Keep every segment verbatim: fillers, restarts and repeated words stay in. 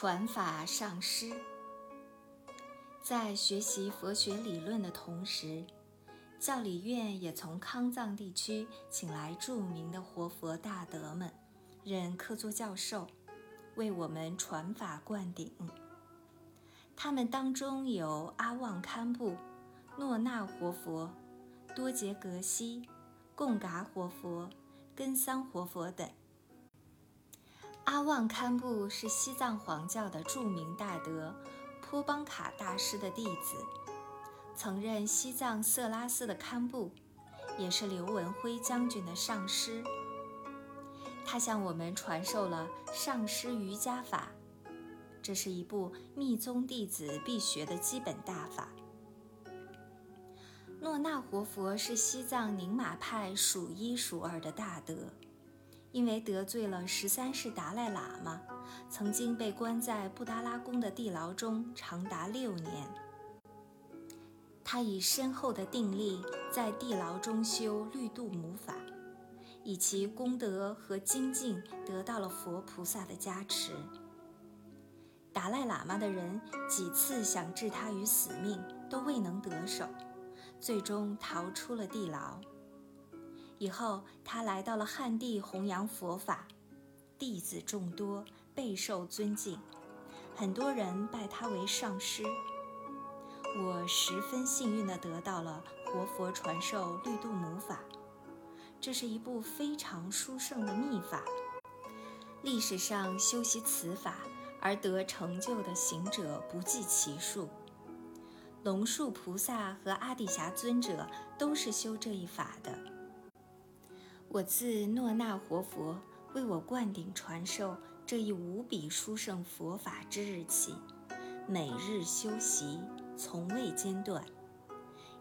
传法上师。在学习佛学理论的同时，教理院也从康藏地区请来著名的活佛大德们，任客座教授，为我们传法灌顶。他们当中有阿旺堪布、诺那活佛、多杰格西、贡嘎活佛、根桑活佛等。阿旺堪布是西藏黄教的著名大德坡邦卡大师的弟子，曾任西藏色拉寺的堪布，也是刘文辉将军的上师。他向我们传授了上师瑜伽法，这是一部密宗弟子必学的基本大法。诺那活佛是西藏宁玛派数一数二的大德，因为得罪了十三世达赖喇嘛，曾经被关在布达拉宫的地牢中长达六年。他以深厚的定力在地牢中修绿度母法，以其功德和精进得到了佛菩萨的加持。达赖喇嘛的人几次想置他于死命，都未能得手，最终逃出了地牢。以后他来到了汉地弘扬佛法，弟子众多，备受尊敬，很多人拜他为上师。我十分幸运地得到了活佛传授绿度母法，这是一部非常殊胜的秘法，历史上修习此法而得成就的行者不计其数，龙树菩萨和阿底峡尊者都是修这一法的。我自诺那活佛为我灌顶传授这一无比殊胜佛法之日起，每日修习，从未间断。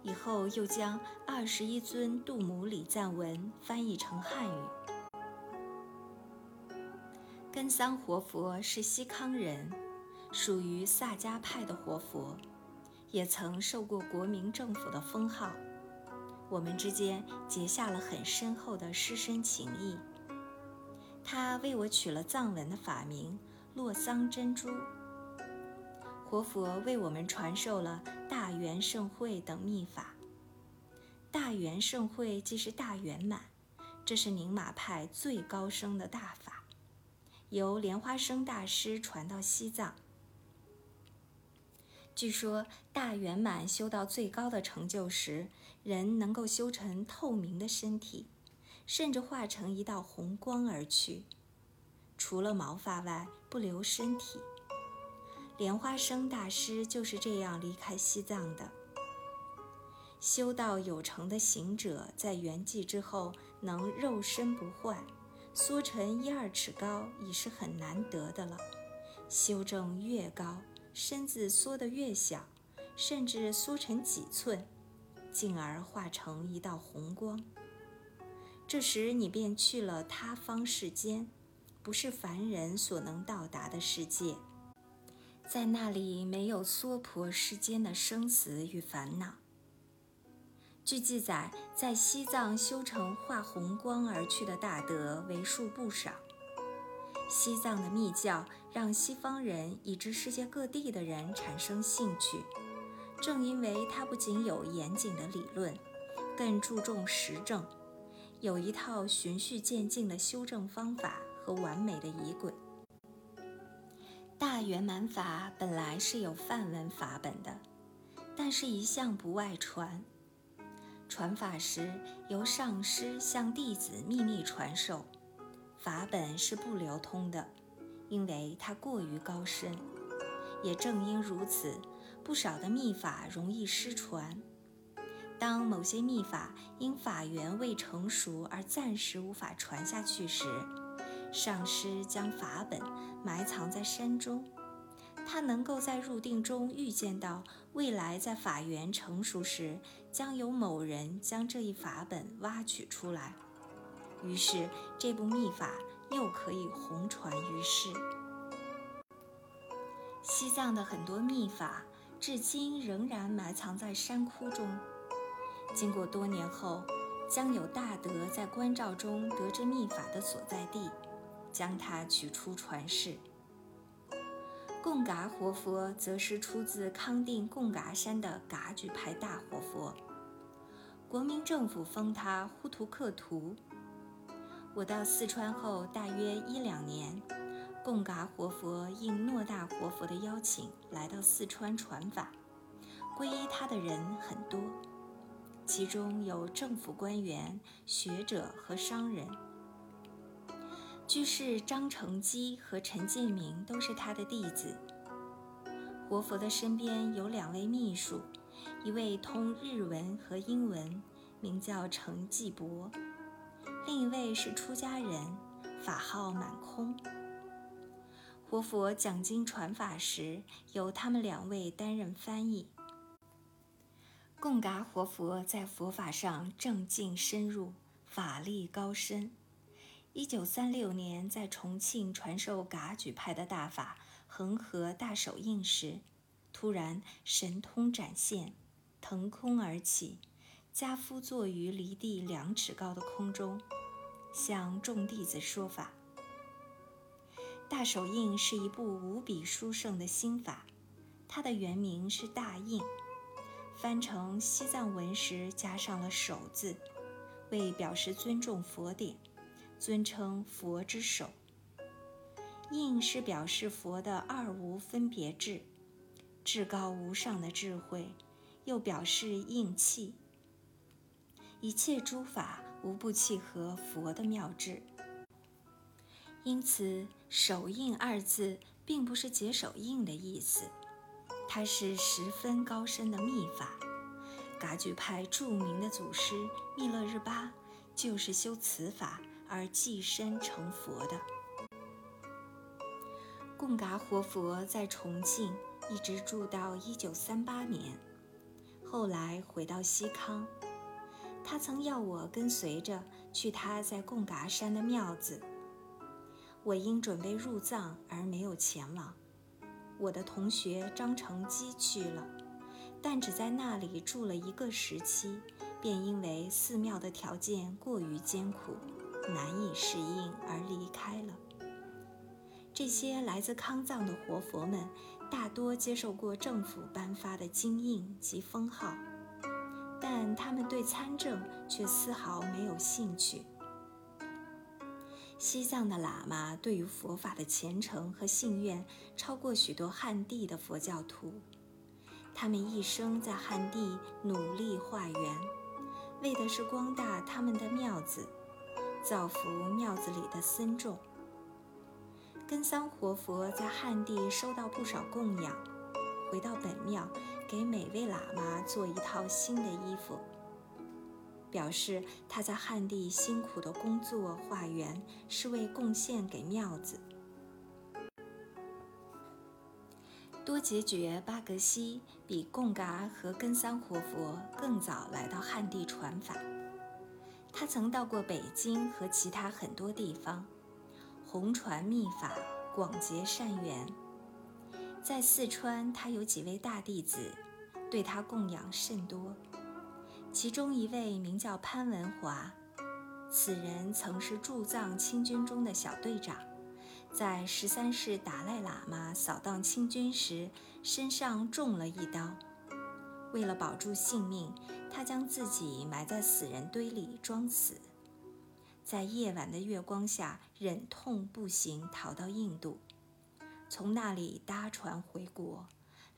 以后又将二十一尊度母礼赞文翻译成汉语。根桑活佛是西康人，属于萨迦派的活佛，也曾受过国民政府的封号。我们之间结下了很深厚的师生情谊。他为我取了藏文的法名洛桑珍珠。活佛为我们传授了大圆盛会等秘法。大圆盛会即是大圆满，这是宁玛派最高僧的大法，由莲花生大师传到西藏。据说大圆满修到最高的成就时，人能够修成透明的身体，甚至化成一道红光而去，除了毛发外不留身体。莲花生大师就是这样离开西藏的。修道有成的行者在圆寂之后能肉身不坏，缩成一二尺高已是很难得的了，修正越高，身子缩得越小，甚至缩成几寸，进而化成一道红光。这时你便去了他方世间，不是凡人所能到达的世界。在那里没有娑婆世间的生死与烦恼。据记载，在西藏修成化红光而去的大德为数不少。西藏的密教让西方人以至世界各地的人产生兴趣，正因为它不仅有严谨的理论，更注重实证，有一套循序渐进的修正方法和完美的仪轨。大圆满法本来是有梵文法本的，但是一向不外传。传法时由上师向弟子秘密传授，法本是不流通的，因为它过于高深。也正因如此，不少的秘法容易失传。当某些秘法因法缘未成熟而暂时无法传下去时，上师将法本埋藏在山中，他能够在入定中预见到未来在法缘成熟时，将有某人将这一法本挖取出来，于是这部秘法又可以弘传于世。西藏的很多秘法至今仍然埋藏在山窟中，经过多年后，将有大德在关照中得知秘法的所在地，将它取出传世。贡嘎活佛则是出自康定贡嘎山的噶举牌大活佛，国民政府封他呼图克图。我到四川后大约一两年，贡嘎活佛应诺大活佛的邀请来到四川传法，皈依他的人很多，其中有政府官员、学者和商人。居士张成基和陈建明都是他的弟子。活佛的身边有两位秘书，一位通日文和英文，名叫程继博，另一位是出家人，法号满空。活佛讲经传法时，由他们两位担任翻译。贡嘎活佛在佛法上正进深入，法力高深。一九三六年在重庆传授噶举派的大法恒河大手印时，突然神通展现，腾空而起，家夫坐于离地两尺高的空中，向众弟子说法。大手印是一部无比殊胜的心法，它的原名是大印，翻成西藏文时加上了手字，为表示尊重佛典，尊称佛之手。印是表示佛的二无分别智，至高无上的智慧，又表示印器。一切诸法无不契合佛的妙智，因此手印二字并不是解手印的意思，它是十分高深的密法。噶举派著名的祖师密勒日巴就是修此法而寄身成佛的。贡嘎活佛在重庆一直住到一九三八年，后来回到西康。他曾要我跟随着去他在贡嘎山的庙子，我因准备入藏而没有前往。我的同学张成基去了，但只在那里住了一个时期，便因为寺庙的条件过于艰苦，难以适应而离开了。这些来自康藏的活佛们大多接受过政府颁发的金印及封号，但他们对参政却丝毫没有兴趣。西藏的喇嘛对于佛法的虔诚和信愿超过许多汉地的佛教徒，他们一生在汉地努力化缘，为的是光大他们的庙子，造福庙子里的僧众。根桑活佛在汉地收到不少供养，回到本庙给每位喇嘛做一套新的衣服，表示他在汉地辛苦的工作化缘是为贡献给庙子。多杰觉巴格西比贡嘎和根桑活佛更早来到汉地传法，他曾到过北京和其他很多地方，弘传密法，广结善缘。在四川，他有几位大弟子，对他供养甚多。其中一位名叫潘文华，此人曾是驻藏清军中的小队长，在十三世达赖喇嘛扫荡清军时，身上中了一刀。为了保住性命，他将自己埋在死人堆里装死，在夜晚的月光下忍痛步行逃到印度，从那里搭船回国，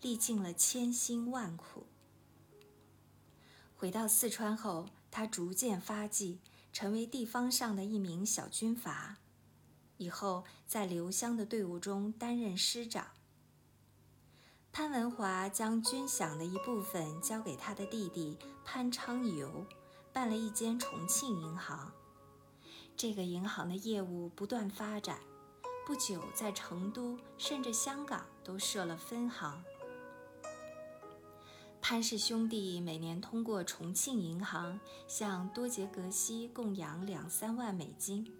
历尽了千辛万苦。回到四川后，他逐渐发迹，成为地方上的一名小军阀，以后在留乡的队伍中担任师长。潘文华将军饷的一部分交给他的弟弟潘昌游，办了一间重庆银行。这个银行的业务不断发展，不久在成都甚至香港都设了分行。潘氏兄弟每年通过重庆银行向多杰格西供养两三万美金。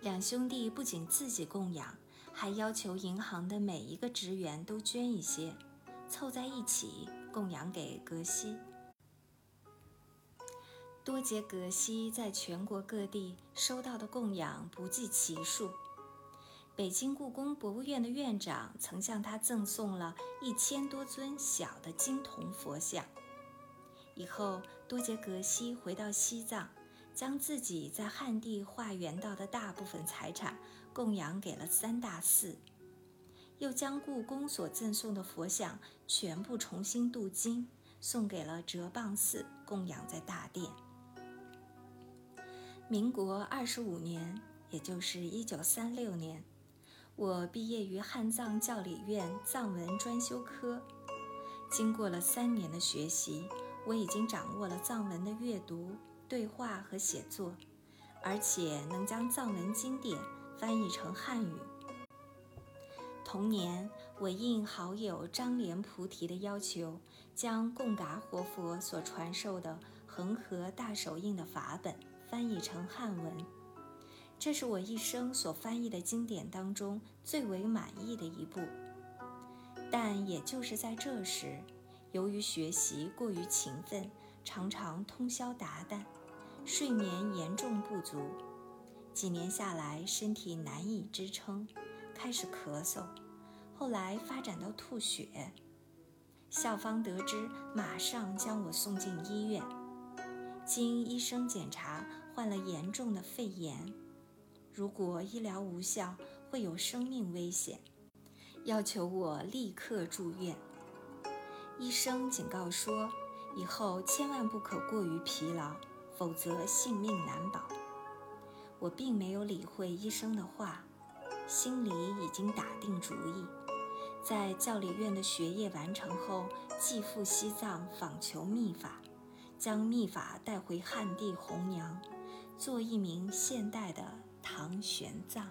两兄弟不仅自己供养，还要求银行的每一个职员都捐一些，凑在一起供养给格西。多杰格西在全国各地收到的供养不计其数，北京故宫博物院的院长曾向他赠送了一千多尊小的金铜佛像。以后，多杰格西回到西藏，将自己在汉地化缘到的大部分财产供养给了三大寺，又将故宫所赠送的佛像全部重新镀金，送给了哲蚌寺供养在大殿。民国二十五年，也就是一九三六年，我毕业于汉藏教理院藏文专修科。经过了三年的学习，我已经掌握了藏文的阅读、对话和写作，而且能将藏文经典翻译成汉语。同年，我应好友张莲菩提的要求，将贡嘎活佛所传授的恒河大手印的法本翻译成汉文。这是我一生所翻译的经典当中最为满意的一部。但也就是在这时，由于学习过于勤奋，常常通宵达旦，睡眠严重不足，几年下来身体难以支撑，开始咳嗽，后来发展到吐血。校方得知，马上将我送进医院，经医生检查，患了严重的肺炎，如果医疗无效会有生命危险，要求我立刻住院。医生警告说，以后千万不可过于疲劳，否则性命难保。我并没有理会医生的话，心里已经打定主意，在教理院的学业完成后，继赴西藏访求密法，将密法带回汉地弘扬，做一名现代的唐玄奘。